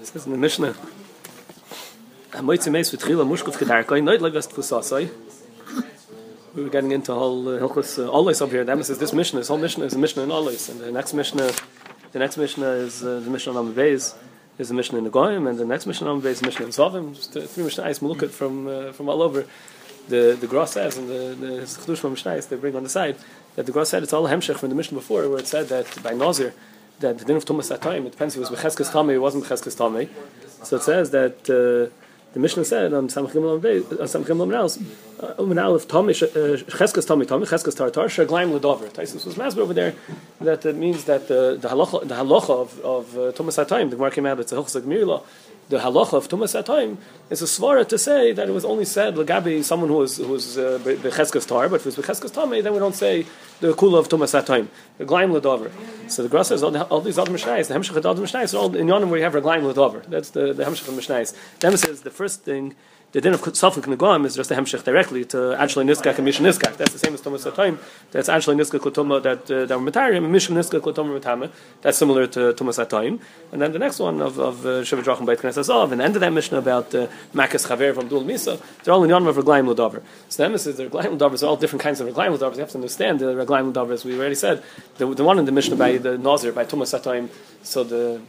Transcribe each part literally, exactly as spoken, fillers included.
It says in the Mishnah, we were getting into whole uh, Hilchos uh, Olos up here. That says this Mishnah, this whole Mishnah is a Mishnah in Olos, and the next Mishnah, the next Mishnah is uh, the Mishnah on Beis, is the Mishnah in the Goyim, and the next Mishnah on Beis is the Mishnah in Zvavim. Just uh, three Mishnahs Malukat from uh, from all over. The the Gra says, and the the Chedushim Mishnahs they bring on the side that the Gra said it's all Hemshech from the Mishnah before, where it said that by Nazir, that the din of Tumas Atayim, it depends if it was Becheskes Tamei, it wasn't Becheskes Tamei. So it says that uh, the Mishnah said on Samach Gimel Amnal, if Tommy Cheskes Tommy Tommy Cheskes Tartar Shaglaim Ladover. Taisus was masber over there that it means that the the halacha the halacha of of uh, Tumas Atayim, the Gemara came out, it's a Hilchos Gemira law. The halacha of Tumas Atayim is a svara to say that it was only said Lagabi someone who was who was uh, Becheskes Tar, but if it was Becheskes Tommy, then we don't say the kula of Tumas Atayim Raglaim Ladover. So the Gra says all, the, all these other Mishnayos, the Hemshech of the other Mishnayos, are all in Yonim where you have Raglaim Ladover. That's the the Hemshech of Mishnayos. Then it says the first thing, the din of Safek Negoim is just a Hemshech directly to Adshel Niskach and Mishum Niskach. That's the same as Tumas Atayim. That's Adshel Niskach Kutuma that uh, that were Matarim and Mishum Niskach Kutuma Matame. That's similar to Tumas Atayim. And then the next one of of Sheva Drachim Beit Knesset Zav and the end of that Mishnah about Makas Chaver from Dul Misa. They're all in Yonim of Raglaim Ladover. So the says the Raglaim Ladovers are all different kinds of Raglaim Ladovers. You have to understand the Raglaim Ladover, as we already said, the the one in the Mishnah by the Nazir by Tumas Atayim. So the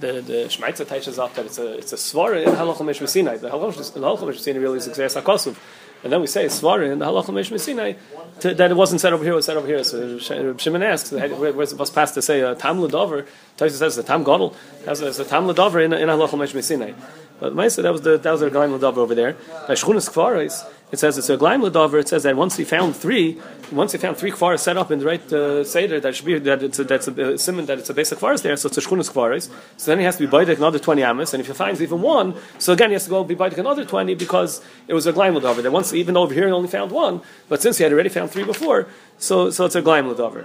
The the Shmaitzer teaches up that it's a it's a svara in Halacha Mishum Sinai. The Halacha Mishum Sinai really is Exeres HaKosuf, and then we say svara in the Halacha Mishum Sinai that it wasn't said over here, it was said over here. So Shimon asks, where's the best pass to say a tam l'dover? Tosfos says the tam gadol, says the tam l'dover in in Halacha Mishum Sinai. But Ma'aseh, that was the that was the Raglaim Ladover over there. By Shchunas Kfaros, it says it's a Raglaim Ladover. It says that once he found three, once he found three kfaros set up in the right uh, seder, that should be that it's a, that's a uh, simon that it's a basic kfaros there. So it's a Shchunas Kfaros. So then he has to be boidek another twenty amos, and if he finds even one, so again he has to go be boidek another twenty because it was a Raglaim Ladover. That once, even though over here he only found one, but since he had already found three before, so so it's a Raglaim Ladover.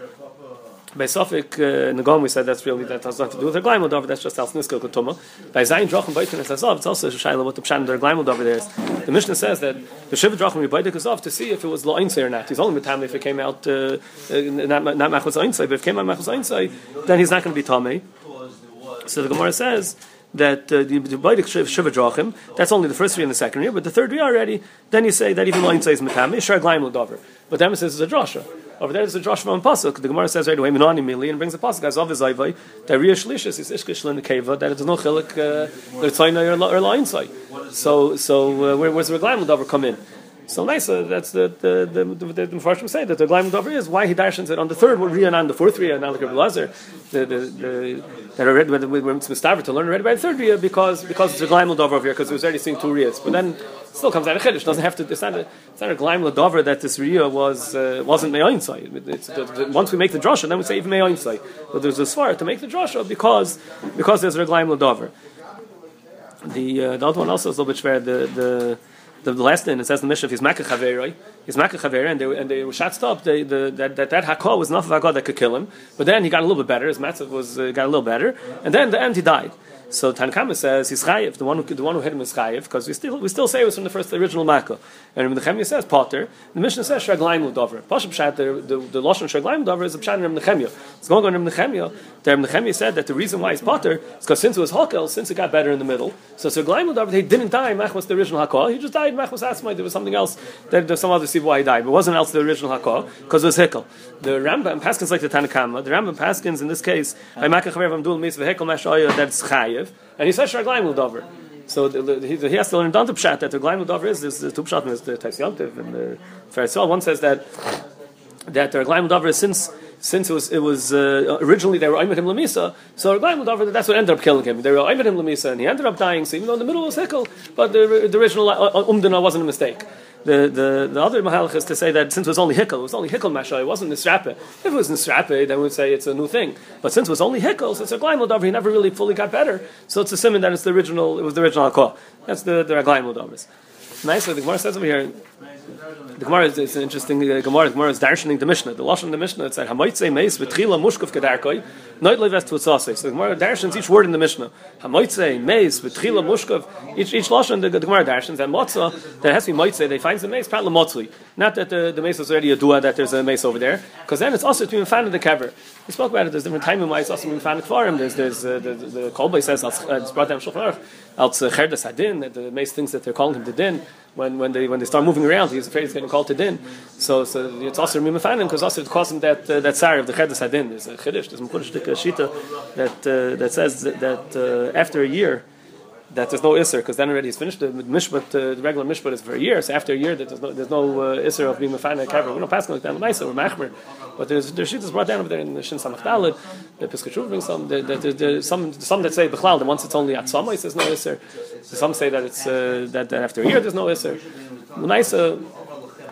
By Safek Negoim, we said that's really that has nothing to do with the Raglaim Ladover. That's just Alsniskal Kutuma. By Zayin Drachim Beit Knesset Zav, it's also Shaila what the Pshat of the Raglaim Ladover there is. The Mishnah says that the Shiva Drachim Beit Knesset to see if it was Lo Einsei or not. He's only Tamei if it came out uh, not not Machos Einsei, but if it came out Machos Einsei, then he's not going to be Tamei. So the Gemara says that uh, the Beit Shiva Drachim, that's only the first three and the second year, but the third year already, then you say that even Lo Einsei is Tamei, Shar Raglaim Ladover. But then it says it's a drasha. Over there is a drasha from pasuk. The Gemara says right away Minani Mili and brings a pasuk as Avizai Vai that Ria Shlishis is Ishkishlan Keva that it is no chilik Lertzayna or Lainsai. So so uh, where where's the Raglaim Ladover come in? So nice. Uh, that's the the the the, the Mepharshim say that the Raglaim Ladover is why he darshens it on the third Ria and on the fourth Ria and on the Rebbe Lazar the the the that already when we went to Mistaver to learn already by the third Ria because because it's Raglaim Ladover over here because he was already seeing two Rias but then. Still comes out of Chiddush. Doesn't have to. It's not a, it's not a Raglaim Ladover that this Riyah was uh, wasn't Me'ointzai. Once we make the drasha, then we say even Me'ointzai. But there's a svara to make the drasha because because there's a Raglaim Ladover. The uh, the other one also is a little bit shver. The the. The last thing it says in the Mishnah, he's Makah Chaveroi, he's Makah Chaveroi, and they and they were shot up. They, the, that that that Hakol was not a God that could kill him, but then he got a little bit better. His matzav was uh, got a little better, and then in the end he died. So Tanna Kama says he's Chayev, the one who the one who hit him is Chayev, because we still we still say it was from the first the original Makah. And Reb Nechemia says Potter. The Mishnah says Shaglaim Ladover. Pashup Pshat the the, the Lashon Shaglaim Ladover is a Pshat in Reb Nechemia. It's going on Reb Nechemia. Reb Nechemia said that the reason why he's Potter is because since it was Hakol, since it got better in the middle, so Shaglaim Ladover he didn't die. Mach was the original Hakol. He just died. Was asma, there was something else that there's some other see why he died, but it wasn't else the original Hakol because it was Hekel. The Rambam Paskins like the Tanna Kama. The Rambam Paskins in this case by Makah Chaver Vamdul Mis VeHekel Mashayah that's Chayev, and he says Raglaim Ladover. So the, the, he, he has to learn down to Pshat that the Raglaim Ladover is this two Pshat and the Tais Yomtiv and the Pharisee. One says that that the Raglaim Ladover is since. Since it was, it was uh, originally they were Oimed him Lamisa, so Raglaim Ladover, that's what ended up killing him. They were Oimed him Lamisa, and he ended up dying, so even though in the middle was Hekel, but the, the original Umdana wasn't a mistake. The, the, the other Mahalach is to say that since it was only Hikkel, it was only Hikkel Mashai, it wasn't Nisrape. If it was Nisrape, then we would say it's a new thing. But since it was only Hikkel, so it's a Raglaim Ladover, he never really fully got better, so it's a simon that it's the original, it was the original Hakol. That's the, the Raglaim Ladovers. Nicely, the Gemara says over here. The Gemara is it's an interesting uh, Gemara. The Gemara is darshaning the Mishnah. The lashon of the Mishnah, it said Hamoitze meis v'tchila mushkuf kedarkoi noit leves tvutzase. So the Gemara darshans each word in the Mishnah. Hamoitze meis v'tchila mushkuf. Each each lashon the, the Gemara darshans and matzah. There has to be moitze. They finds the meis prat l'motzli. Not that the, the meis is already a dua that there's a meis over there, because then it's also to be found in the kever. We spoke about it. There's different timing why it's also being found at Kvarim. There's there's uh, the, the, the Kolbay says it's brought down Shulchan Aruch als Cherdas Hadin, that the meis thinks that they're calling him to din. When when they when they start moving around, he's afraid he's going to call to din. So so it's also mimafanim because also it caused him that uh, that sarah of the chedas hadin. There's a chiddush, there's a shita that uh, that says that, that uh, after a year that there's no isser because then already he's finished the mishpat. Uh, the regular mishpat is for a year. So after a year that there's no there's no uh, isser of being mimafanim kaver. We're not passing like that on Maisa or Machmer, but there's there's shitas brought down over there in the Shin Samach Daled. The Pesach Shuv brings some. There, there, there, there's some some that say b'chlal that once it's only at Samais there's no isser. Some say that it's uh, that, that after a year there's no iser. The nicer,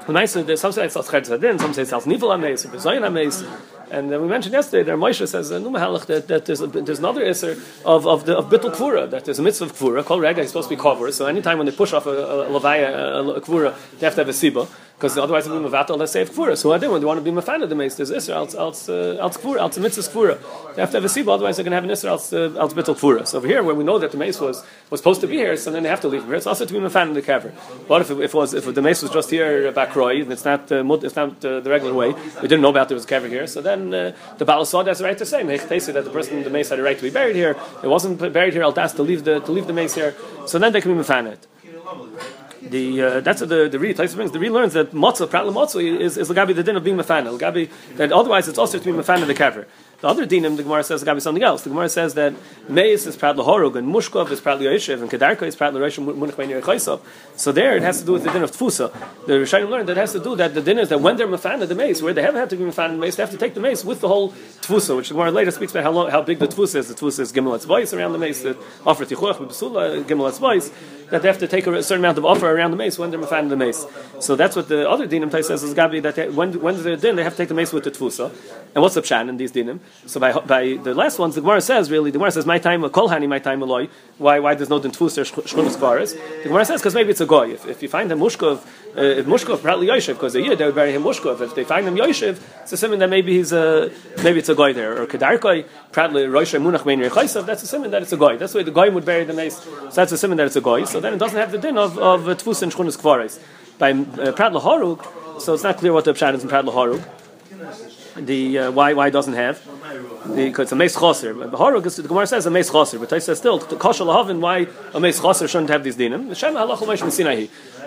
the nicer. Some say it's al chedzadim. Some say it's al nivel ameis or bezayin ameis. And then we mentioned yesterday that Moshe says that, that there's, a, there's another iser of of the of bittul kvura, that there's a mitzvah of kvura. Kol rega is supposed to be kavur. So anytime when they push off a, a, a levaya a kvura, they have to have a siba because otherwise they'll be mevatel. Let's say of kvura. So when they want to be mefana the meis, there's iser al al al kvura al mitzvah kvura. They have to have a siba, otherwise they're going to have an iser al al bittul kvura. So over here, where we know that the meis was was supposed to be here, so then they have to leave here. It's also to be mefana the kaver. But if it, if it was if the meis was just here bakroy, and it's not uh, it's not uh, the regular way, we didn't know about there was a kaver here. So then. And, uh, the Baal Sod has a right to say that the person in the mace had a right to be buried here. It wasn't buried here. I'll ask to leave the to leave the mace here. So then they can be mefanit. The uh, that's what the the read brings. The read learns that matzah pratla matzah is is lagabi the din of being mefanit. Lagabi that otherwise it's also to be mefanit the kever. The other dinim, the Gemara says, is going to be something else. The Gemara says that meis is prat lahorug and mushkov is prat liyoshev and kedarka is prat l'roshim munach ben yerichaisav. So there, it has to do with the din of tfusa. The Rishonim learned that it has to do that the din is that when they're mafana the meis, where they haven't had to be mafana the meis, they have to take the meis with the whole tfusa, which the Gemara later speaks about how long, how big the tfusa is. The tfusa is gimel atzvayis around the meis, that offer tichuach b'besula gimel atzvayis, that they have to take a certain amount of offer around the mace when they're mafan the mace. So that's what the other dinim says is gabi that they, when when they're din they have to take the mace with the tfusa. And what's up shan in these dinim? So by by the last ones the Gemara says really the Gemara says my time a kolhani my time aloy. Why why there's no din tfusa or shchunas kvaris? The Gemara says because maybe it's a goy. If, if you find a mushkov uh, if mushkov probably yoshev because they're yid they would bury him mushkov. If they find him yoshev it's assuming that maybe he's a maybe it's a goy there or kedarkoi probably roishay munach mein rechaisav that's assuming that it's a goy. That's the way the goy would bury the mace. So that's assuming that it's a goy. So then it doesn't have the din of of tfus and shchunas kvaris by uh, prat l'harug, so it's not clear what the pshat is in prat l'harug. The uh, why why doesn't have because a meis chaser. Harug is the Gemara says a meis chaser, but I says still to kashal lahavin why a meis chaser shouldn't have these dinim.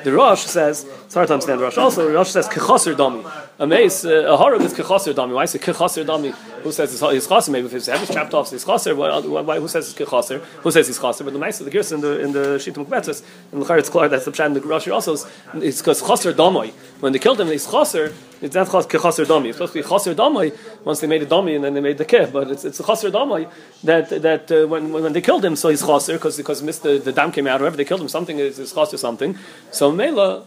The Rosh says it's hard to understand the Rosh. Also the Rosh says kechaser dami a meis uh, a harug is kechaser dami. Why is it kechaser dami? Who says it's chaser? Maybe if his head is chopped off, it's chaser. Why who says it's kechaser? Who says it's chaser? But the meis of the Gerson in the in the Shita Mukbetzes and the it's clear that's the pshat. The Rosh also it's because chaser damoi when they killed him he's chaser. It's not kechaser dami. It's supposed to be chaser damai. Once they made a dummy and then they made the keh, but it's it's a chaser damai that that uh, when when they killed him, so he's chaser because because the, the dam came out. Wherever they killed him, something is is chaser something. So meila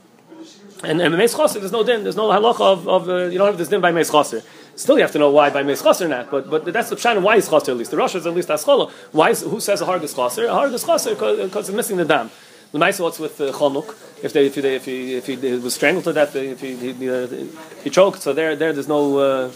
and and meis chaser. There's no din. There's no halacha of of uh, you don't have this din by meis chaser. Still, you have to know why by meis chaser not. But but that's the pshat. Why is chaser at least? The Rosh is at least aschola. Why is, who says a harg is chaser? A harg is chaser because it's missing the dam. The Maisa, what's with uh, Chanuk? If they, if he, if he, if he was strangled to death, if he, he, uh, he choked, so there, there, there's no. Uh,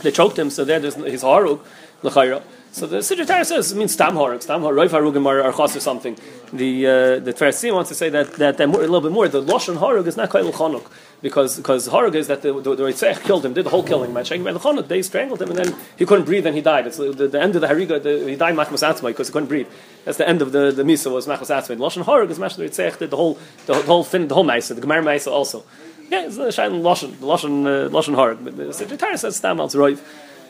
they choked him, so there, there's his harug, l'chayra. So the Siddur Torah says it means stam harug, stam harug, roif harugim or chas or something. The uh, the Pharisee wants to say that that, that more, a little bit more. The lashon harug is not koil chanuk because because harug is that the the, the Reitzach killed him, did the whole killing. By chanuk they strangled him and then he couldn't breathe and he died. It's the, the end of the hariga. The, he died machmas atzmai because he couldn't breathe. That's the end of the the misa was machmas atzmai. Lashon harug is machmas Reitzach did the whole the, the whole fin the whole misa the gemara misa also. Yeah, it's the shayin lashon lashon uh, lashon harug. But the Siddur Torah says stam al roif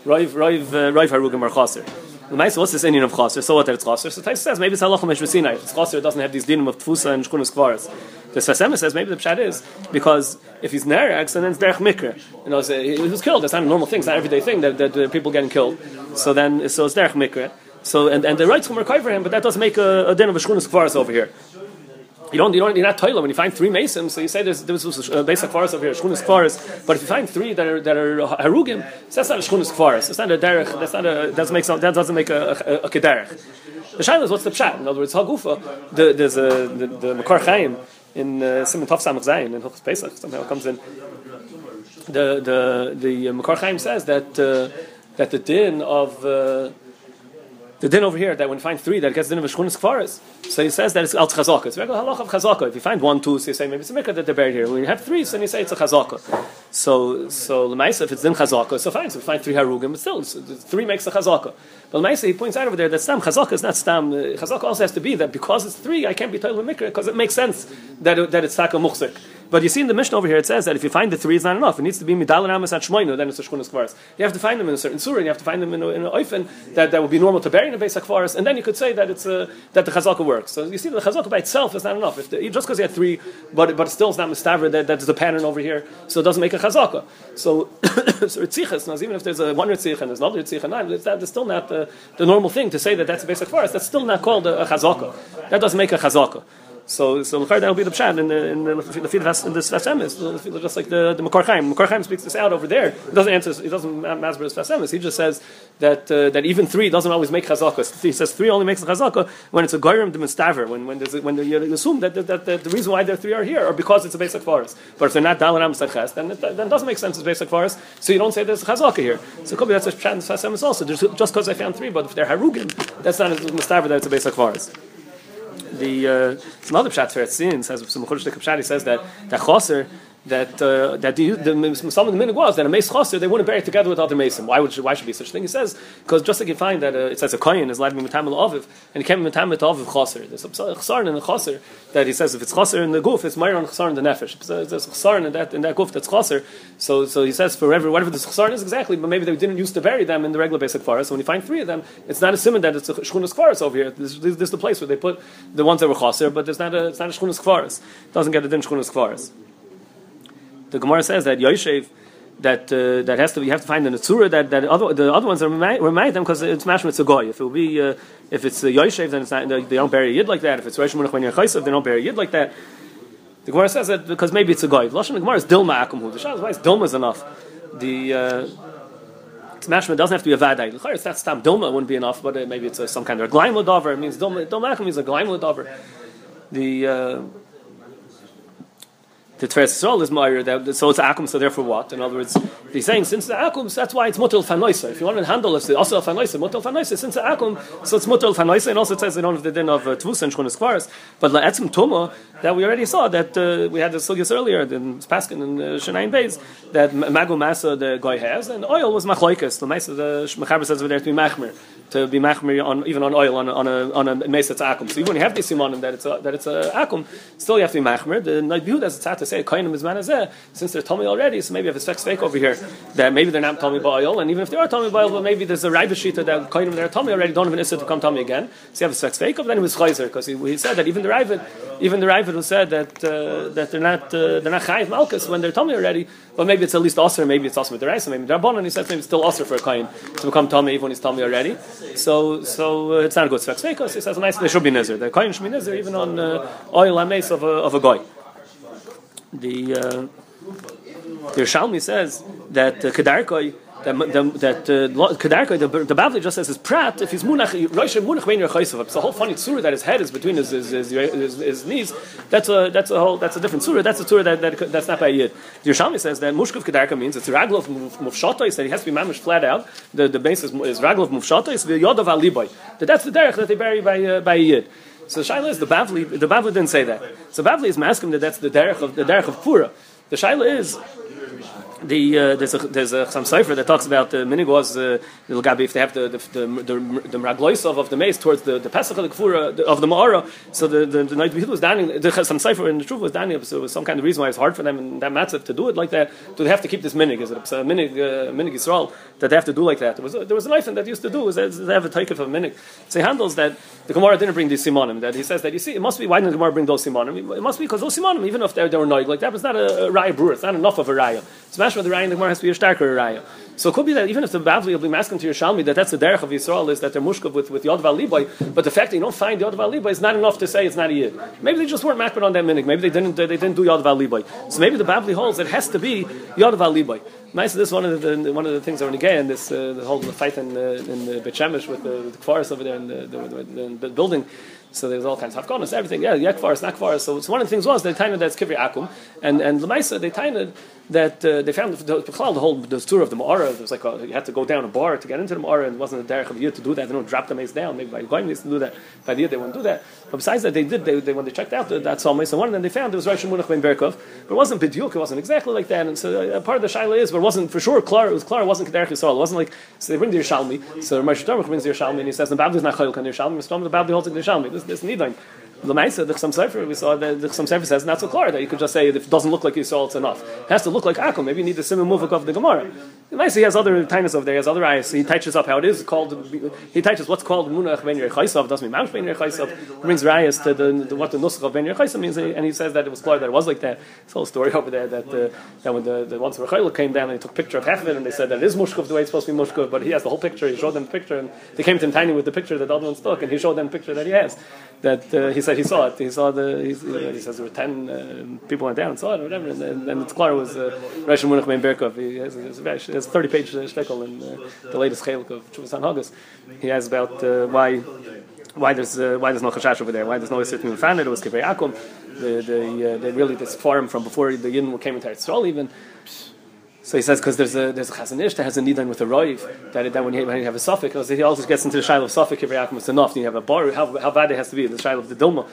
roif roif roif harugim or chaser. The Maisa, what's this Indian of Chaser? So what that it's Chaser? So Taisa says maybe it's Halacha Meshver Sinai. It's Chaser, it doesn't have these dinim of Tfusa and Shkunas Kvaras. The Sfasema says maybe the Pshat is because if he's Nerek, then it's Derech Mikra. You know, he was killed. It's not a normal thing. It's not an everyday thing that, that, that people getting killed. So then, so it's Derech Mikra. So and and the rights from Merkai for him, but that doesn't make a, a din of a Shkunas Kvaras over here. You don't, you don't, you're not toilet when you find three mason, so you say there's, there's a basic forest over here, shchunas kvaris, but if you find three that are, that are harugim, so that's not a shchunas kvaris, that's not a derech, that's not a, that's make some, that doesn't make a, a, a kederech. The shayla is what's the pshat, in other words, hagufa, the, there's a, the, the Makor Chaim in uh, Siman Tov Samach Zayin in Hilchos Pesach. Somehow it comes in. The the the uh, Makar Chaim says that uh, that the din of uh, the din over here, that when you find three, that gets the din of a Shchunas Kfaris. So he says that it's al Chazaka. It's regular halacha of Chazaka. If you find one, two, so you say maybe it's a Mikra that they're buried here. When you have three, so then you say it's a Chazaka. So so L'maisa, if it's din Chazaka, so fine. So if you find three harugim, but still so three makes a Chazaka. But L'maisa, he points out over there that Stam Chazaka is not Stam. Chazaka also has to be that because it's three, I can't be told Mikra because it makes sense that it, that it's Taka Muchzik. But you see in the Mishnah over here, it says that if you find the three, it's not enough. It needs to be Midal and Amas at Shmoinu, then it's a Shchunas Kvaris. You have to find them in a certain surah, and you have to find them in an oifen that, that would be normal to bury in a Beis HaKvaris, and then you could say that it's a, that the Chazaka works. So you see that the Chazaka by itself is not enough. If the, just because you had three, but but still it's not Mistavra, that, that's the pattern over here, so it doesn't make a Chazaka. So, so Ritzichas, even if there's a one Ritzich and there's another Ritzich and nine, it's, that, it's still not the, the normal thing to say that that's a Beis HaKvaris. That's still not called a, a Chazaka. That doesn't make a Chazaka. So, so that will be the pshat in the in the in this Fashemis, just like the the Makar Chaim. Makar Chaim speaks this out over there. It doesn't answer. It doesn't masber his Fashemis. He just says that uh, that even three doesn't always make chazaka. He says three only makes a chazaka when it's a goyim de mistaver. When when there's a, when you assume that, that, that, that the reason why the three are here are because it's a basic forest. But if they're not dal and amsachas, then it, then it doesn't make sense as basic forest. So you don't say there's a chazaka here. So it could be that's a pshat in the Fashemis also. There's, just because I found three, but if they're harugim, that's not a mistaver. That's a basic forest. The uh, some other pshat for Etzin says some Chumash the Kapshadi says that that chaser that uh, that the, the some of the minhag was that a mace chaser they wouldn't bury it together with other mason. Why would why should be such a thing? He says because just like you find that uh, it says a kohen is led by mitam aviv and it came mitam aviv chaser. There's a chasar in the chaser that he says if it's chaser in the goof it's meir on chasar in the nefesh. So there's a chasar in that in that goof that's chaser. So so he says forever whatever the chasar is exactly, but maybe they didn't used to bury them in the regular basic forest. So when you find three of them, it's not a simon that it's a shchunas kvaris over here. This, this, this is the place where they put the ones that were chaser, but it's not a it's not a shchunas kvaris. It doesn't get a din shchunas kvaris. The Gemara says that Yoshev, that uh, that has to you have to find the Netzura that that other the other ones are remind them because it's mashma it's a goy. If it will be uh, if it's uh, Yoshev, then it's not they don't bury a yid like that. If it's Reish Munach Ben Yachaisav, they don't bury a yid like that. The Gemara says that because maybe it's a goy. Lashon the Gemara is Dilma Akumhu. The Shah is why Dilma is enough. The uh, mashma doesn't have to be a vaday. It's not stam Dilma wouldn't be enough, but uh, maybe it's uh, some kind of a glaim l'davar. It means Dilma Akumhu means a glaim l'davar. The uh, The Tveres Yisrael is Ma'ir, so it's Akum, so therefore what? In other words, he's saying, since the Akum, that's why it's Mutal Fanoisa. If you want to handle it, it's also Fanoisa, Mutal Fanoisa, since the Akum, so it's Mutal Fanoisa, and also it says they don't have the din of uh, Tvusa and Shchunas Kvaris. But La'etzim Tuma, that we already saw, that uh, we had the Sugyas earlier, in Paskin and uh, Shanayin Beis, that Magu Masa the Goy has, and oil was Machloikas. The Masa, the Mechaber says over there to be Machmir, to be Machmir on, even on oil, on, on a, on a Mesa that's Akum. So even when you have the Simonim that it's a, that it's a Akum, still you have to be Machmir. The Naibihu that's a say kohenim is manazeh since they're Tommy already, so maybe I have a fake fake over here that maybe they're not Tommy Ba'ayol, and even if they are Tommy Ba'ayol, but maybe there's a Raibashita that kohenim they're Tommy already don't have an issue to come Tommy again. So you have a fake fake, but then it was Chayzer because he, he said that even the Ravid, even the Ravid who said that uh, that they're not uh, they're not Chayiv Malkus when they're Tommy already, but maybe it's at least Osir, maybe it's Osir with the Reis, maybe the Rabbanon, and he said maybe it's still Osir for a kohen to become Tommy even when he's Tommy already. So so uh, it's not a good fake fake because he says nice they should be Nizir, the kohen should be Nizir even on uh, oil and mace of a of a goy. The uh, the Yerushalmi says that uh, Kedarkoi that that uh, Kedarkoi the, the Bavli just says is prat if he's munach Rosh Munach Ben Yerchaisav. It's a whole funny surah that his head is between his his, his, his, his knees. That's a that's a whole that's a different surah. That's a surah that, that that's not by Yid. The Yerushalmi says that Mushkav Kedarka means it's Raglov Mufshatois that he has to be mamish flat out. The the base is, is Raglov Mufshatois the Yodav Aliboy. That that's the derech that they bury by uh, by Yid. So Shaila is the Bavli. The Bavli didn't say that. So Bavli is masking that that's the derech of the derech of Pura. The Shaila is the uh, there's a, there's a, some cipher that talks about the minigos uh, L'gabi if they have the the the, the, the Mragloisov of the mace towards the the Pesach of the Kfura of the Ma'ara. So the the, the Noid Behil was dining. The, some cipher in the truth was dining. So it was some kind of reason why it's hard for them and that matzav to do it like that. Do they have to keep this minig? Is it a minig uh, minig Yisrael that they have to do like that? There was a, there was an item that used to do was that they have a taikif of a minig. So he handles that. The Gemara didn't bring these simonim. That he says that you see, it must be why didn't the Gemara bring those simonim? It must be because those simonim, even if they were noig like that, was not a, a raya brewer. It's not enough of a raya. It's mashma the raya. The Gemara has to be a starker raya. So it could be that even if the Bavli will be masking to Yerushalmi that that's the derech of Yisrael, is that they're mushkav with, with Yod Valiboy, but the fact that you don't find Yod Valiboy is not enough to say it's not a Yid. Maybe they just weren't makbid on that minhag. Maybe they didn't they didn't do Yod Valiboy. So maybe the Bavli holds it has to be Yod Valiboy. Nice. This is one of the one of the things I want to get in this uh, the whole fight in uh, in the Beit Shemesh with the, the kfaris over there in the, the, the, the building. So there's all kinds of hafkonos, everything. Yeah, yeah, kfaris, not kfaris. So, so one of the things was they tainted that's kivri akum, and and lemaisa they tainted that uh, they found the, the whole the tour of the Ma'ara. There was like a, you had to go down a bar to get into the Ma'ara, and it wasn't the derech of Yid to do that. They don't drop the mace down. Maybe by going they used to do that. By the Yid they wouldn't do that. But besides that, they did. They, they when they checked out the, that Tzalmei, so one of them they found it was Rosh Munach ben Berkov, but it wasn't Biduk. It wasn't exactly like that. And so uh, part of the shaila is, but it wasn't for sure. Klar, it was Klar. It wasn't Kederach Yisrael. It wasn't like so they bring the Yerushalmi. So Moshe Torah brings the Yerushalmi, and he says the Babli is not Chayil Kan Yerushalmi. The Babli holds the Yerushalmi. This this needling. L'maisa, the Chassam Sofer, we saw that the Chassam Sofer says not so clear that you could just say if it doesn't look like Yisrael, it's enough. It has to look like Akum. Maybe you need the Simon Muvik of the Gemara. L'maisa, he has other tainas over there, he has other eyes. He touches up how it is called. He touches what's called Munach Ben Yerchaisav doesn't mean Mamsh Ben Yerchaisav. Brings rayas to the, the what the Nusach of Ben Yerchaisav means, and he says that it was clear that it was like that. This whole story over there that uh, that when the, the once Rechayla came down, they took a picture of half of it and they said that it is Mushkov the way it's supposed to be Mushkov, but he has the whole picture. He showed them the picture, and they came to him tiny with the picture that the other ones took, and he showed them the picture that he has. That uh, he said he saw it. He saw the. He, he says there were ten uh, people went down and saw it or whatever. And, and, and it's clear it was Rosh Munach Ben Berkov. He has a thirty-page shtickle in uh, the latest chelik of Chuvas on Haggis. He has about uh, why why there's uh, why there's no chashash over there. Why there's no Yisrael Mifanid. It was Kivrei Akum. The the uh, they really this farm from before the Yidden came into Yisrael even. So he says because there's a there's a chazanish that has a nidan with a roiv that that when you have a suffix he also gets into the shayla of suffix every akum is enough. Then you have a bar how how bad it has to be the shayla of the dilma.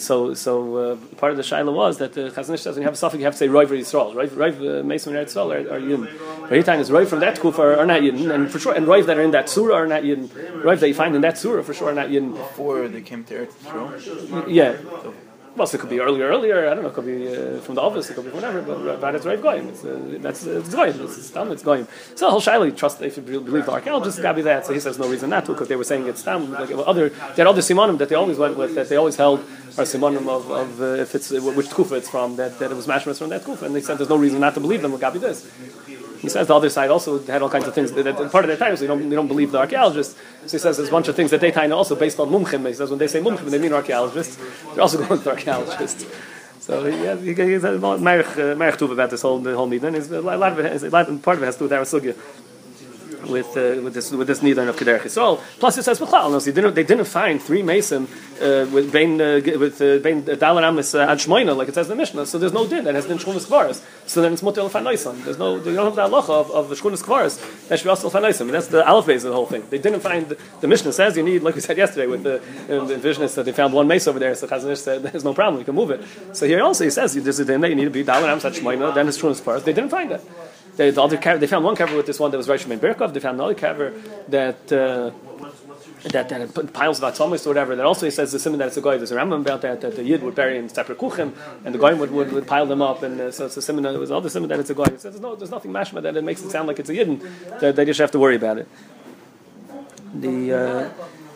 So so uh, part of the shayla was that the chazanish says when you have a suffix you have to say roiv or yisrael roiv roiv mesim and yisrael are yidden. Every time is roiv from that kufa are, are not yidden and for sure and roiv that are in that surah are not yidden. Roiv that you find in that surah for sure are not yidden. Before they came to Eretz yeah. So. Well, so it could be earlier, earlier. I don't know. It could be uh, from the office. It could be from whatever. But but it's right going. It's, uh, that's it's going. It's stam. It's going. So whole Shaila trust if you believe the archaeologists, it's got to be that. So he says no reason not to because they were saying it's stam. Like other, there are other simonim that they always went with that they always held are simonim of, of uh, if it's which kufa it's from that, that it was mashmas from that kufa and they said there's no reason not to believe them. It got to be this. He says the other side also had all kinds of things that, that part of their time, so you don't, you don't believe the archaeologists. So he says there's a bunch of things that they time also based on mumchim. He says when they say mumchim, they mean archaeologists. They're also going with archaeologists. So he has a marich tuv about this whole the whole nidan. Is a lot of it, has, a lot, part of it has to do with Arasugya. With, uh, with this with this nidan of Kederach Yisrael. Plus it says B'chlal, they didn't they didn't find three mason uh, with bein uh, with bein dalar amis ad shmoina like it says in the Mishnah. So there's no din that has been shchunas kvaras. So then it's muter l'fanoisim. There's no you don't have the halacha of of the shchunas kvaras that should be also l'fanoisim. And that's the aleph base of the whole thing. They didn't find the, the Mishnah says you need like we said yesterday with the in the visionists that they found one mace over there. So Chazanish said there's no problem you can move it. So here also he says there's a din that you need to be dalar amis ad shmoina then it's shchunas kvaras. They didn't find that. They, the other cover, they found one cover with this one that was Rosh Ben Berkov. They found another cover that uh, that, that piles of atzomis or whatever. That also he says the simon that it's a goy. There's a Rambam about that that the Yid would bury in separate kuchim and the goy would, would would pile them up. And uh, so it's a simon. It was another simon that it's a goy. It says there's no, there's nothing mashma that it makes it sound like it's a Yidden. That they just have to worry about it. The uh,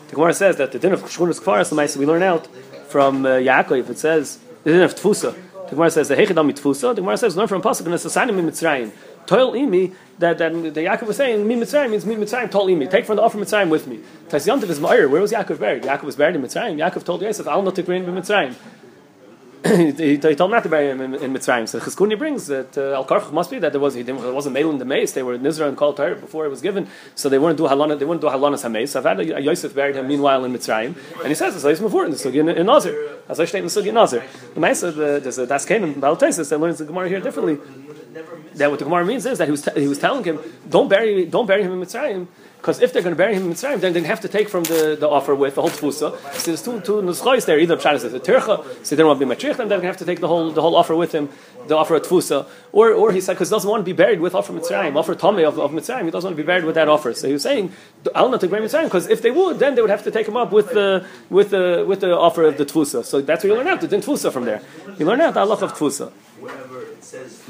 the Gemara says that the din of Shchunas Kfaras we learn out from uh, Yaakov. It says the din of Tfusa. The Gemara says the Hechidam Tfusa. The Gemara says learn from Pasuk and it's a sign of Mitzrayim. Toil imi that that the Yaakov was saying mi Mitzrayim means mi Mitzrayim toil imi take from the offer Mitzrayim with me. Taisyantiv is Ma'ir. Where was Yaakov buried? Yaakov was buried in Mitzrayim. Yaakov told Yosef I'll not take rain in Mitzrayim. he, he told him not to bury him in, in Mitzrayim. So Chizkuni brings that uh, Al Karchuk must be that there was he didn't, there wasn't male in the mace. They were in Nizra and called Torah before it was given, so they wouldn't do halana. They wouldn't do halanas hameis. So I've had Yosef buried him meanwhile in Mitzrayim, and he says so he's mavur in the sugi in Nazir. As I state in the sugi in Nazir, the Ma'aseh there's a das Kain Baal Taisus that learns the Gemara here differently. That what the Gemara means is that he was, t- he was telling him, don't bury, don't bury him in Mitzrayim, because if they're going to bury him in Mitzrayim, then they have to take from the, the offer with the whole tfusa. So there's two two nuschois there. Either pshat is a tircha, so they don't want to be matrich them. They're going to have to take the whole the whole offer with him, the offer of tfusa. Or or he said because he doesn't want to be buried with offer Mitzrayim, offer tomei of, of Mitzrayim. He doesn't want to be buried with that offer. So he was saying, I'll not take bury Mitzrayim because if they would, then they would have to take him up with the with the with the offer of the tfusa. So that's what you learn out the din tfusa from there. You learn out the halach of tfusa.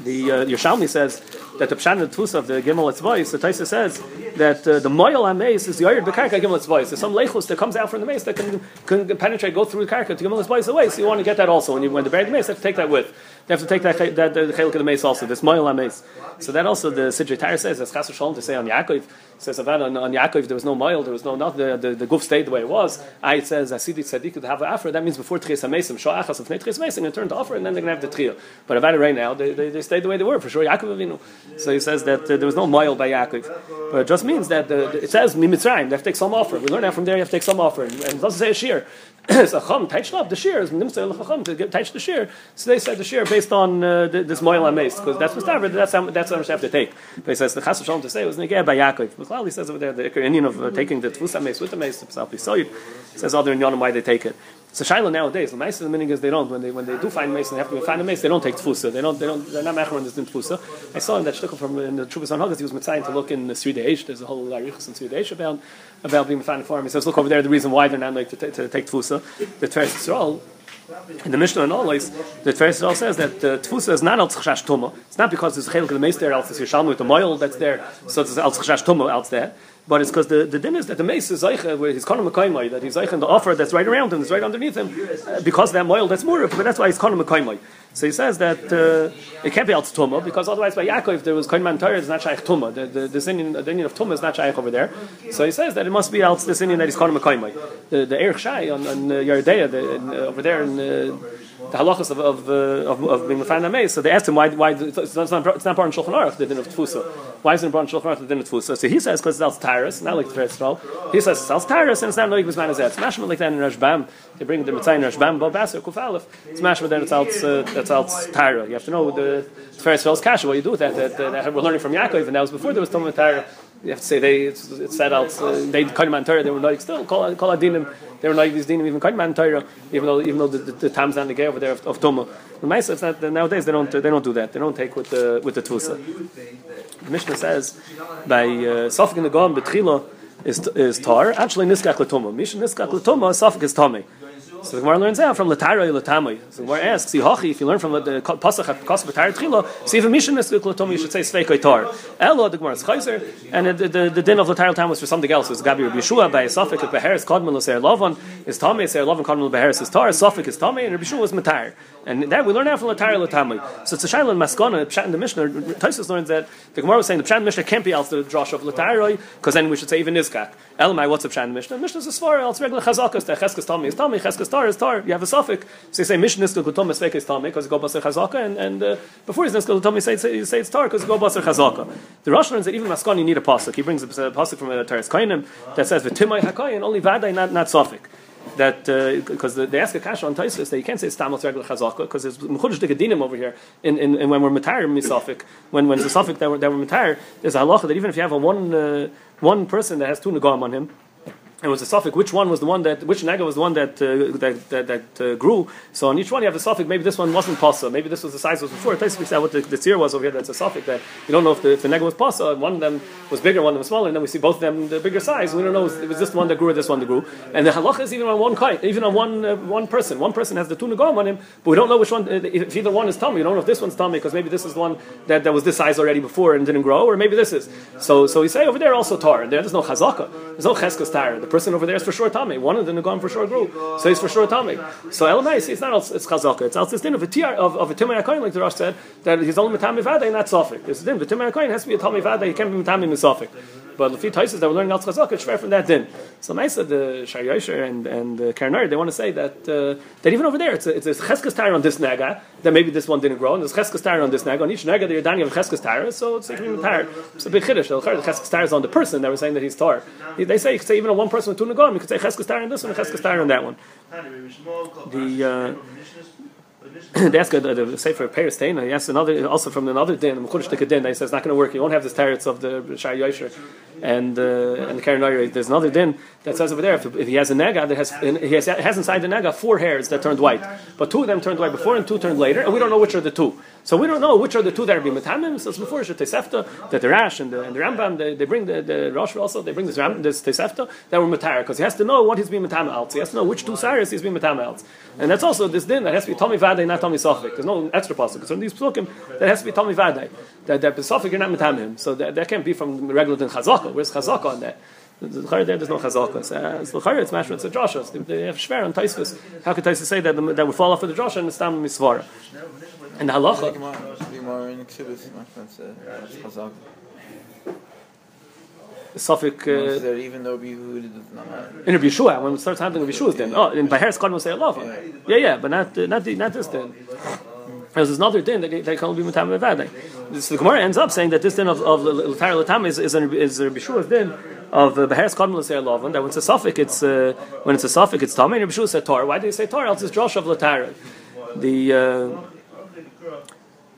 The uh, Yerushalmi says that the pshat and the tefus of the Gimel Etzvayis, the Taisa says that uh, the moil hameis is the oyred b'karka Gimel Etzvayis. There's some leichus that comes out from the mace that can, can penetrate, go through the karka to Gimel Etzvayis away. So you want to get that also when you when the buried mace, you have to take that with. You have to take that that the chelik of the mace also. This moil hameis. So that also the Sidrei Torah says as Chas v'Shalom to say on Yaakov says about on, on Yaakov there was no moil, there was no nothing. The, the, the guf stayed the way it was. I it says Asidi Tzadik to have afra. That means before Tchias Hamesim, Shah Achas of Nei Tchias Hamesim, and turn to offer, and then they're going to have the trio. But about it right now, they, they they stayed the way they were for sure. Yaakov Avinu. So he says that uh, there was no moil by Yaakov, but it just means that uh, it says mimitzrayim. They have to take some offer. We learn that from there. You have to take some offer, and, and it doesn't say a shear. So chacham taichlav the shear is nimtzay lachacham to taich the shear. So they said the shear based on uh, this moil ameis because that's mustaver. That's how that's how much they have to take. But he says the chas v'shalom to say was negeh by Yaakov. But clearly says over there the Indian of uh, taking the tefus ameis with the ameis himself. He says other inyanim why they take it. So Shiloh nowadays, the Maisa, the meaning is they don't. When they when they do find Maisa, they have to find a Maisa. They don't take Tfusa. They don't. They don't. They're not Machron. There's no Tfusa. I saw in that shtickle from in the Trubus on Haggis. He was Mitzayin to look in the Sri Deish. There's a whole Arichus in Sri Deish about about being found for him. He says, look over there. The reason why they're not like to, t- to take Tfusa, the Tveres Yisrael. In the Mishnah and always, the Tveres Yisrael says that the uh, Tfusa is not al Chash Tuma. It's not because there's a Chelik of the Maisa there, else there's Yerushalmi with the Moil that's there, so it's al Chash Tuma out there. But it's because the, the din is that the mace is Zaycha, where he's Konam Mekaymai, that he's Zaycha in the offer that's right around him, that's right underneath him, uh, because that moil that's Muruk, but that's why he's Konam Mekaymai. So he says that uh, it can't be Al Tumah, because otherwise by Yaakov, if there was Koinman Torah, it's not Shaykh Tumah. The, the, the Indian of Tumah is not Shaykh over there. So he says that it must be Al this Indian that he's Konam Mekaymai. The, the Erech Shai on, on uh, Yeridea, the, in, uh, over there in. Uh, The halachas of of, uh, of of being mefan hameis. So they asked him why why it's not, it's not part in Shulchan Aruch the din of tfusa. Why isn't it part in Shulchan Aruch the din of tfusa? So he says because it's al tyrus, not like the first roll. He says it's al tyrus and it's not like it's manazet. It's mashma like that in Rashbam. They bring the mitzvah in Rashbam Bal Basar Kuf Aleph. It's mashma that it's al that's al tyra. You have to know the first roll's kasha. What you do with that? That, that, that we're learning from Yaakov, and that was before there was Talmud Torah. You have to say they it's, it's said out uh, they Koinman Torah they were like still call call adinim they were like these dinim even Koinman Torah even though even though the, the, the Tam's and the Gay over there of, of Tumah. The Maisa it's not nowadays they don't uh, they don't do that they don't take with the with the Tvusa. The Mishnah says by Safek in the Gaon Betchila is is tar actually Niskach leTumah Mishnah Niskach leTumah Safek is Tamei. So the Gemara learns out from Lataira Latamai. So the Gemara asks, if you learn from the Pasach at Kosov Tara Tchila, see if a Mishnah Niskach leTumah, you should say Sveikoi Tar. Elo, the Gemara is Chayzer, and the, the, the din of Lataira Latamai was for something else. It was Gabi Rabbi Yeshua, by Safek, at Beheres, Kodman, Loser Lovon, is Tomei, Ser Lovon, Kodman, Beheres, is Tar, Safek is Tomei, and Rabbi Yeshua was Matar. And that we learn out from Lataira Latamai. So it's a Shaila in Maskana, Pshat in the Mishnah, Tosfos learns that the Gemara was saying the Pshat in the Mishnah can't be out the Drosh of Lataira, because then we should say even Niskach. Elamai, what's the Pshat in the Mishnah? Mishnah is a Svar, El Tzregla Chazakas, the Cheskes Tomei is Tomei, Cheskes Tar is Tar. You have a Safek. So you say Mishnah Niskach leTumah, Sveik is Tomei, because you go Basar Chazaka, and, and uh, before he's Niskach leTumah, you say, you say it's Tar, because you go Basar Chazaka. The Rosh learns that even Maskana, you need a Pasuk. He brings a Pasuk from a Teres Kainim that says, V'timai Hakayin, only Vadai, not, not Safek. That because uh, the, they ask a kasha on Tosfos that you can't say stamot regel chazaka because there's mechudesh dikadinim over here. And in, in, in when we're matar misafik, when when it's a safik that we're that we're matar, there's a halacha that even if you have a one uh, one person that has two nagam on him. And was a suffix, which one was the one that, which naga was the one that uh, that that, that uh, grew? So on each one you have a suffix. Maybe this one wasn't pasa. Maybe this was the size was before. It basically said what the, the tzir was over here. That's a suffix. That you don't know if the, if the naga was pasa. One of them was bigger, one of them was smaller. And then we see both of them the bigger size. We don't know if it was this one that grew or this one that grew. And the halacha is even on one kind, even on one uh, one person. One person has the two nagam on him, but we don't know which one. Uh, if either one is tummy, you don't know if this one's tummy because maybe this is the one that, that was this size already before and didn't grow, or maybe this is. So so we say over there also tar. There's no chazaka. There's no cheskes tar. Person over there is for sure Tomei. One of the Nagam for sure grew, so he's for sure Tomei. So Elamai, see, it's not it's Chazaka. It's also this din of a tiar of, of a Timei Akayin, like the Rosh said, that he's only Matami Vaday, not Safik. It's the din. The Timei Akayin has to be a Tomei Vaday. He can't be Matami Misafik. But Lefit Taisus that we're learning Al Chazaka, it's right from that din. So Maisa, the Shai Yosher and and uh, Karanari, they want to say that uh, that even over there, it's a, it's a Cheskes Tire on this Naga that maybe this one didn't grow, and there's Cheskes Tire on this Naga. On each Naga, they're dining of Cheskes Tire, so it's like even tired. It's a big Chiddush. The Cheskes Tire is on the person that we're saying that he's tar. They say say even on one person with two Nagam, you could say Cheskes Tire on this one, and Cheskes Tire on that one. The uh, they ask the, the Sefer Peres Teina. He asks another, also from another din, Mechudesh Dekadin. He says it's not going to work. You won't have the tarets of the Shai Yosher and uh, and the Karanari. There's another din that says over there if, if he has a naga that has he has, has inside the naga four hairs that turned white, but two of them turned white before and two turned later, and we don't know which are the two. So we don't know which are the two that are being metamim. So it's before the Tosefta that the Rash and the, and the Rambam they, they bring the, the Rosh also they bring this Ram, this Tosefta that were metar because he has to know what he's being metamim else. He has to know which two saris he's being metamim else. And that's also this din that has to be Tommy Vaday, not Tommy Sofik. There's no extra pasuk. So in these psukim that has to be Tommy Vaday. That that Sofik you're not metamim. So that, that can't be from the regular din Chazaka. Where's Chazaka on that? There, there's no chazakas. Uh, it's l'chayr, it's mashma, it's a drasha. They have shver on Taisvus. How could Taisvus say that the, that would fall off of the drasha and stam misvara? And the halacha. Suffolk, uh, is there even though Bihud does not matter? In a Bishua, when we start handling the Bishuas, then oh, in Baheres Kadmos say halacha. Yeah, yeah, but not uh, not the, not this then. There's another din that they call b'matam v'vaday. So the Gemara ends up saying that this din of of l'tar l'tam is is is Rabbi Shua's din of b'heres kadmon l'sei lovin. That when it's a suffix, it's uh, when it's a suffix, it's tamei. Rabbi Shua said tar. Why do you say tar? Else it's drosh of l'tar. The uh,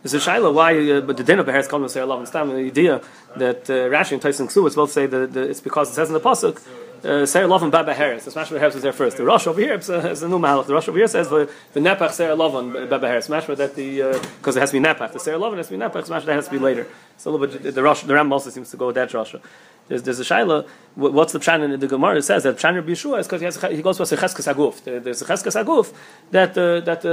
Is a shaila why? Uh, but the din of b'heres kadmon l'sei lovin. It's the idea that uh, Rashi and Tosfos and Ksuba both say that the, it's because it says in the pasuk. Seir Lavan ba Baheres. The Mashma Baheres was there first. The Rosh over here is a new malach. The Rosh over here says the Nepach Seir Lavan ba Baheres. Mashma that the because uh, it has to be Nepach. The Seir Lavan has to be Nepach. Mashma that has to be later. So a little bit the Rosh the Rambam also seems to go with that Rosh. There's, there's a shaila. What's the pshan in the Gemara says that pshan Rabbi Yeshua is because he has he goes with secheskes aguf. There's secheskes aguf that uh, that uh,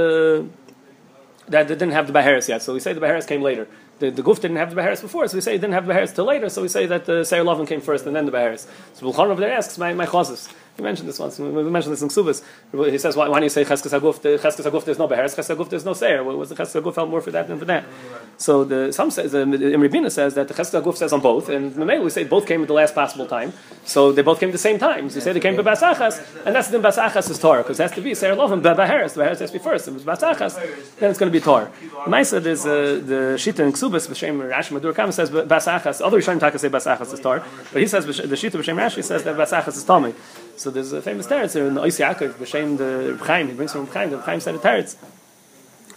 that didn't have the Baheres yet. So we say the Baheres came later. The, the Guf didn't have the Baheres before, so we say it didn't have the Baheres till later, so we say that the Seir Lavan came first and then the Baheres. So Bulchan over there asks, my, my Chazis. We mentioned this once, we mentioned this in Ksubas. He says, why, why do you say Cheskes Aguf? The Cheskes Aguf, there's no Baheres, Cheskes Aguf, there's no Seir. Was the Cheskes Aguf held more for that than for that? So the, some says, the Imre Bina says that the Cheskes Aguf says on both, and Memei we say both came at the last possible time, so they both came at the same time. So we say they came to Basachas, and that's the Basachas is Torah, because it has to be Seir Lavan, Baheres, the Baheres has to be first, and Basachas, then it's going to be Torah. Maisa, there's uh, the Shita and Ksubas. B'shem Rashi Madur Kam says basachas. Other Rishonim Taka say basachas is tar, but he says the Shita B'shem Rashi says that basachas is tamei. So there's a famous teretz here in the Ois Yaakov B'shem the Reb Chaim. He brings from Reb Chaim. The Reb Chaim said a teretz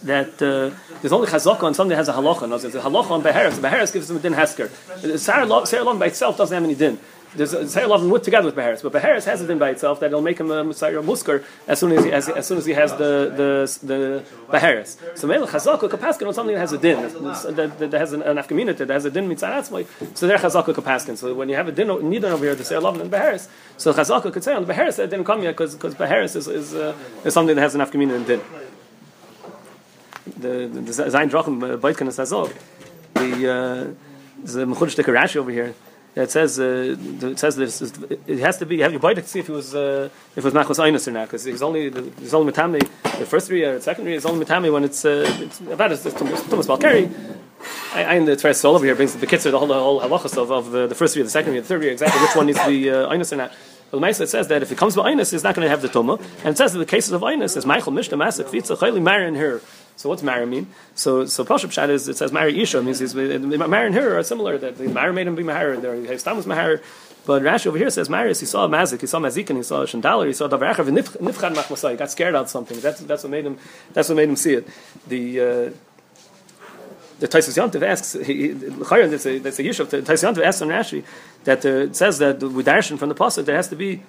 that uh, there's only chazaka on something that has a halacha. No, there's a halacha on Baheres. Baheres gives them a din hasker. Seir Lavan by itself doesn't have any din. There's Seir Lavan with together with Baheres, but Baheres has a din by itself that it'll make him a Seir Muskar as soon as he as, as soon as he has the the, the Baheres. So Mele Chazaka Kapaskin on something that has a din that, that, that has an, an afkaminat that has a din mitzaratzmoi. So they're Chazaka Kapaskin. So when you have a din neither over here the Seir Lavan and Baheres, so Chazaka could say on Baheres that didn't come yet because because Baheres is is, uh, is something that has an afkaminat and din. The the Zayin Drachim Boitkin and Sazog. The the Mechudesh Rashi over here. It says, uh, it says this. It has to be. You have your boy to see if it was uh, if it was nachos einus or not, because he's only he's only metame. The first three or the second three is only metame when it's uh, it's about it's Thomas Balkari. I in the Tveres Sol over here brings the kitzur the whole the whole halachos of, of the, the first three, the second three, the third three exactly which one is the uh, einus or not. Well, Maisa says that if it comes by einus, he's not going to have the tumah, and it says that the cases of einus is Michael Mishnah Masik Fitza Chayli Marin here. So what's marry mean? So so Pashup Shad is it says marry Isha means he's marry and her are similar that the marry made him be Mahar and there his time was Mahar. But Rashi over here says Marius, he saw Mazik, he saw Mazikin, he saw Shandalar, he saw Davrachav and Nifchan Machmasai, he got scared out of something. That's that's what made him that's what made him see it. The uh, The Tosfos Yontif asks, he, that's a, that's a Yishuv, Tosfos Yontif asks on Rashi that uh, it says that with darshan from the pasuk there has to be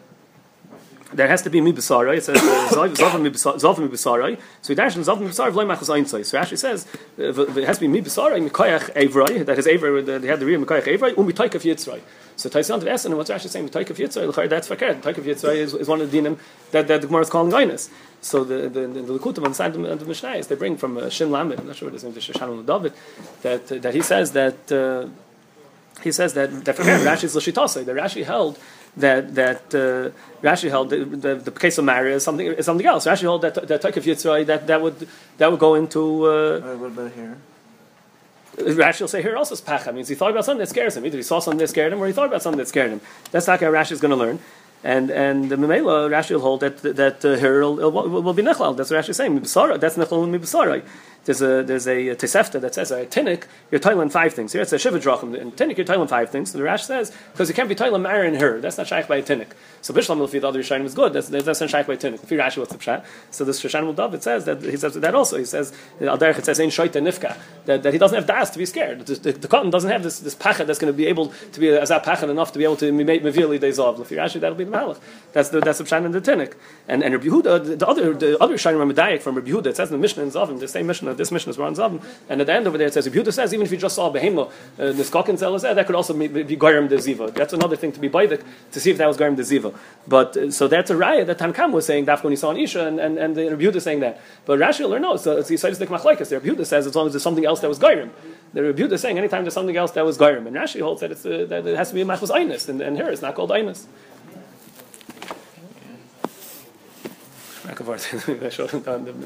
There has to be mibisaroi. It says zov mibisaroi. So darshan zov mibisaroi v'loy machos einsoi. So Rashi says it has to be mibisaroi mikoyach evroi. That is evroi. They had the real mikoyach evroi umitoykef yitzroi. So Tosfos Yontif asks, and what's Rashi saying? Mitoykef yitzroi. That's fakir. Mitoykef yitzroi is, is one of the dinim that, that the Gemara is calling einus. So the the the Likutim on the side of the Mishnayos they bring from uh, Shin Lamed. I'm not sure what his name is. Shoshan David. That uh, that he says that uh, he says that that fakir Rashi is l'shitase. The Rashi held. That that uh, Rashi held the, the, the case of Maria is something is something else. Rashi held that that Toykef Yitzray that that would that would go into. Uh, right, what about here? Rashi will say here also is pacha means he thought about something that scares him. Either he saw something that scared him, or he thought about something that scared him. That's not how Rashi is going to learn. And and the Memela Rashi will hold that that uh, here will, will, will be nechlal. That's what Rashi is saying. Mibsara. That's nechlal and mibsara. There's a there's a tesefta that says a tinnik you're toiling five things. Here it says shiva drachim and tinnik you're toiling five things. So the Rashi says because you can't be toiling mara and her. That's not shaykh by a tinnik. So bishlam will feed the other Rishonim is good. That's that's not shaykh by a tinnik. If you Rashi what's the pshat? So this Shoshan David says that he says that also he says al derech it says ein shoyte nifka that that he doesn't have das to be scared. The, the, the cotton doesn't have this this pacha that's going to be able to be as a pacha enough to be able to make mevi'li dezov. If you Rashi that'll be. That's the that's the pshat in the tinnik and and Rabbi Yehuda the other the other Rishonim from Rabbi Yehuda it says in the Mishnah in Zovim the same Mishnah that this Mishnah is Ran Zavan, and at the end over there it says, if Yehuda says, even if you just saw a behemoth, uh, Niskokin Zelazeh, that could also be, be Goyrim de Ziva. That's another thing to be Baidik, to see if that was Goyrim de Ziva. But, uh, so that's a raya that Tanakam was saying, Daf when he saw an Isha, and, and, and the Yehuda is saying that. But Rashi will know, so it's the Yisayis Dik Machlaikas. The Yehuda says, as long as there's something else that was Goyrim. The Yehuda is saying, anytime there's something else that was Goyrim. And Rashi holds that, it's, uh, that it has to be a Machos Einus, and, and here it's not called Einus. I